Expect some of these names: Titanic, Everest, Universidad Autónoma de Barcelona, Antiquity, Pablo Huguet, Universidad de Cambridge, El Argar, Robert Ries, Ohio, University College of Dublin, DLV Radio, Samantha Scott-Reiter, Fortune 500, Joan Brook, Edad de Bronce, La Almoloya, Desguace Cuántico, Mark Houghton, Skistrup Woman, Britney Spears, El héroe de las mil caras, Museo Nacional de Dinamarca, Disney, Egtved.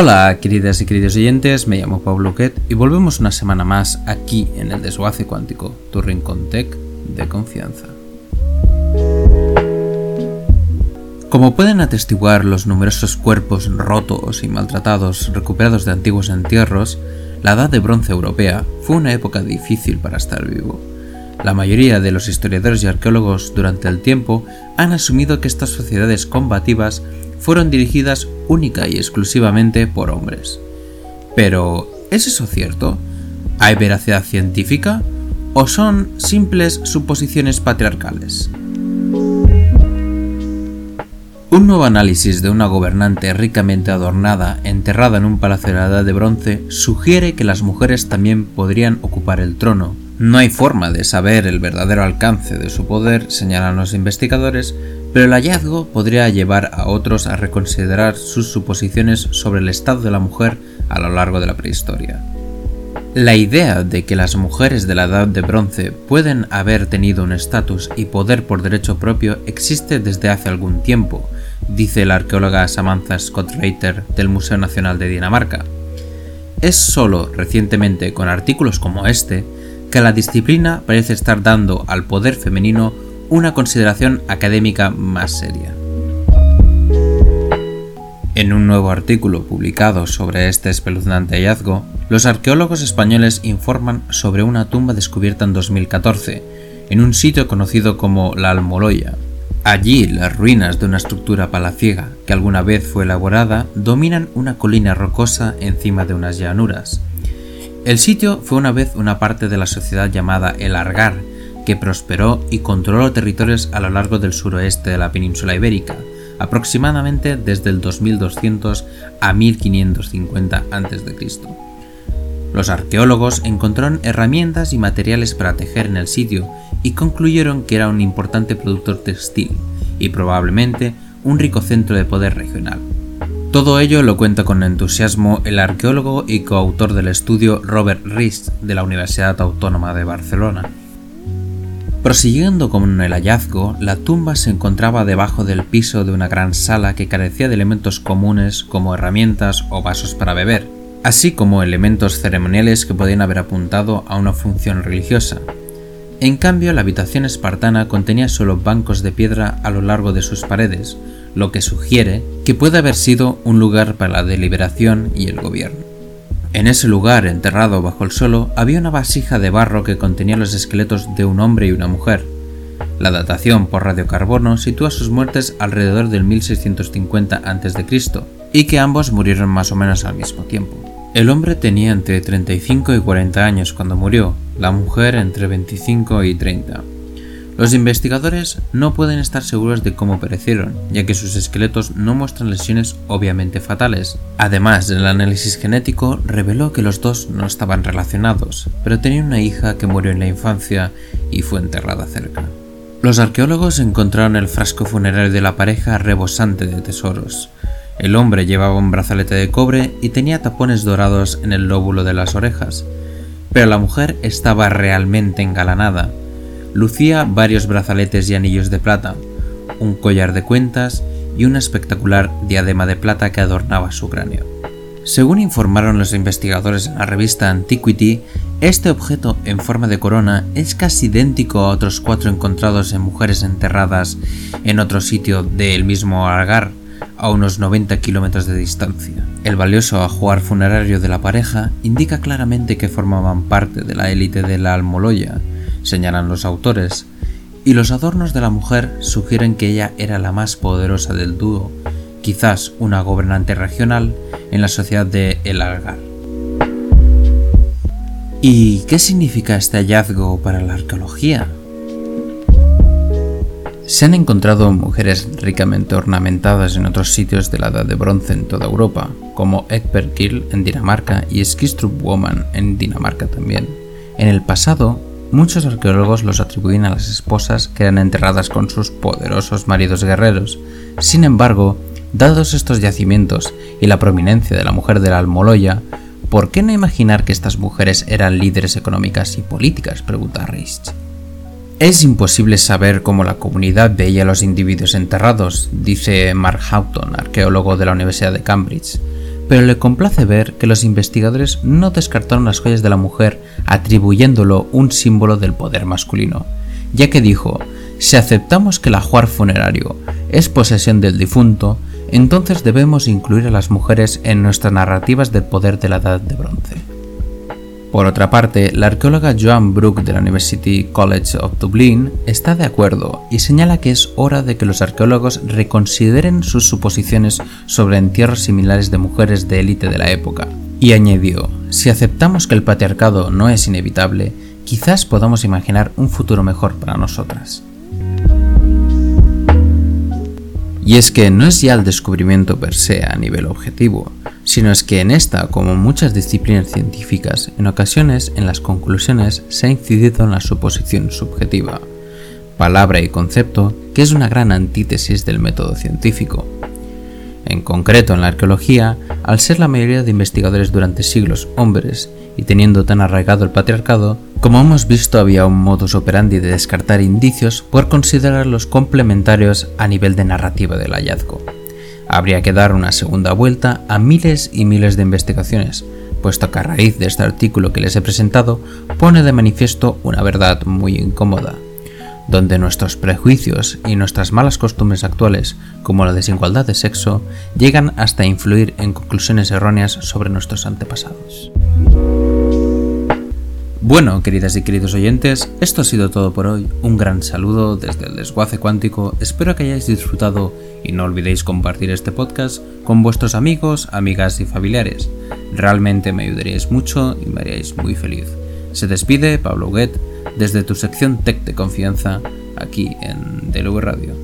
Hola queridas y queridos oyentes, me llamo Pablo Huguet y volvemos una semana más aquí en el Desguace Cuántico, tu rincón tech de confianza. Como pueden atestiguar los numerosos cuerpos rotos y maltratados recuperados de antiguos entierros, la Edad de Bronce europea fue una época difícil para estar vivo. La mayoría de los historiadores y arqueólogos durante el tiempo han asumido que estas sociedades combativas fueron dirigidas única y exclusivamente por hombres. Pero, ¿es eso cierto? ¿Hay veracidad científica? ¿O son simples suposiciones patriarcales? Un nuevo análisis de una gobernante ricamente adornada, enterrada en un palacio de la Edad de Bronce, sugiere que las mujeres también podrían ocupar el trono. No hay forma de saber el verdadero alcance de su poder, señalan los investigadores, pero el hallazgo podría llevar a otros a reconsiderar sus suposiciones sobre el estado de la mujer a lo largo de la prehistoria. La idea de que las mujeres de la Edad de Bronce pueden haber tenido un estatus y poder por derecho propio existe desde hace algún tiempo, dice la arqueóloga Samantha Scott-Reiter del Museo Nacional de Dinamarca. Es solo recientemente con artículos como este que la disciplina parece estar dando al poder femenino una consideración académica más seria. En un nuevo artículo publicado sobre este espeluznante hallazgo, los arqueólogos españoles informan sobre una tumba descubierta en 2014, en un sitio conocido como La Almoloya. Allí, las ruinas de una estructura palaciega que alguna vez fue elaborada dominan una colina rocosa encima de unas llanuras. El sitio fue una vez una parte de la sociedad llamada El Argar, que prosperó y controló territorios a lo largo del suroeste de la península ibérica, aproximadamente desde el 2200 a 1550 a.C. Los arqueólogos encontraron herramientas y materiales para tejer en el sitio y concluyeron que era un importante productor textil y probablemente un rico centro de poder regional. Todo ello lo cuenta con entusiasmo el arqueólogo y coautor del estudio Robert Ries de la Universidad Autónoma de Barcelona. Prosiguiendo con el hallazgo, la tumba se encontraba debajo del piso de una gran sala que carecía de elementos comunes como herramientas o vasos para beber, así como elementos ceremoniales que podían haber apuntado a una función religiosa. En cambio, la habitación espartana contenía solo bancos de piedra a lo largo de sus paredes, lo que sugiere que puede haber sido un lugar para la deliberación y el gobierno. En ese lugar, enterrado bajo el suelo, había una vasija de barro que contenía los esqueletos de un hombre y una mujer. La datación por radiocarbono sitúa sus muertes alrededor del 1650 a.C. y que ambos murieron más o menos al mismo tiempo. El hombre tenía entre 35 y 40 años cuando murió, la mujer entre 25 y 30. Los investigadores no pueden estar seguros de cómo perecieron, ya que sus esqueletos no muestran lesiones obviamente fatales. Además, el análisis genético reveló que los dos no estaban relacionados, pero tenían una hija que murió en la infancia y fue enterrada cerca. Los arqueólogos encontraron el frasco funerario de la pareja rebosante de tesoros. El hombre llevaba un brazalete de cobre y tenía tapones dorados en el lóbulo de las orejas, pero la mujer estaba realmente engalanada. Lucía varios brazaletes y anillos de plata, un collar de cuentas y una espectacular diadema de plata que adornaba su cráneo. Según informaron los investigadores en la revista Antiquity, este objeto en forma de corona es casi idéntico a otros 4 encontrados en mujeres enterradas en otro sitio del mismo Algar, a unos 90 kilómetros de distancia. El valioso ajuar funerario de la pareja indica claramente que formaban parte de la élite de la Almoloya, señalan los autores, y los adornos de la mujer sugieren que ella era la más poderosa del dúo, quizás una gobernante regional en la sociedad de El Algar. ¿Y qué significa este hallazgo para la arqueología? Se han encontrado mujeres ricamente ornamentadas en otros sitios de la Edad de Bronce en toda Europa, como Egtved en Dinamarca y Skistrup Woman en Dinamarca también. En el pasado, muchos arqueólogos los atribuyen a las esposas que eran enterradas con sus poderosos maridos guerreros. Sin embargo, dados estos yacimientos y la prominencia de la mujer de la Almoloya, ¿por qué no imaginar que estas mujeres eran líderes económicas y políticas?, pregunta Reich. Es imposible saber cómo la comunidad veía a los individuos enterrados, dice Mark Houghton, arqueólogo de la Universidad de Cambridge, pero le complace ver que los investigadores no descartaron las joyas de la mujer atribuyéndolo un símbolo del poder masculino, ya que dijo: si aceptamos que el ajuar funerario es posesión del difunto, entonces debemos incluir a las mujeres en nuestras narrativas del poder de la Edad de Bronce. Por otra parte, la arqueóloga Joan Brook de la University College of Dublin está de acuerdo y señala que es hora de que los arqueólogos reconsideren sus suposiciones sobre entierros similares de mujeres de élite de la época. Y añadió: si aceptamos que el patriarcado no es inevitable, quizás podamos imaginar un futuro mejor para nosotras. Y es que no es ya el descubrimiento per se a nivel objetivo, sino es que en esta, como en muchas disciplinas científicas, en ocasiones en las conclusiones se ha incidido en la suposición subjetiva, palabra y concepto que es una gran antítesis del método científico. En concreto en la arqueología, al ser la mayoría de investigadores durante siglos hombres y teniendo tan arraigado el patriarcado, como hemos visto había un modus operandi de descartar indicios por considerarlos complementarios a nivel de narrativa del hallazgo. Habría que dar una segunda vuelta a miles y miles de investigaciones, puesto que a raíz de este artículo que les he presentado pone de manifiesto una verdad muy incómoda, donde nuestros prejuicios y nuestras malas costumbres actuales, como la desigualdad de sexo, llegan hasta influir en conclusiones erróneas sobre nuestros antepasados. Bueno, queridas y queridos oyentes, esto ha sido todo por hoy. Un gran saludo desde el Desguace Cuántico, espero que hayáis disfrutado y no olvidéis compartir este podcast con vuestros amigos, amigas y familiares. Realmente me ayudaríais mucho y me haríais muy feliz. Se despide Pablo Huguet desde tu sección Tech de Confianza, aquí en DLV Radio.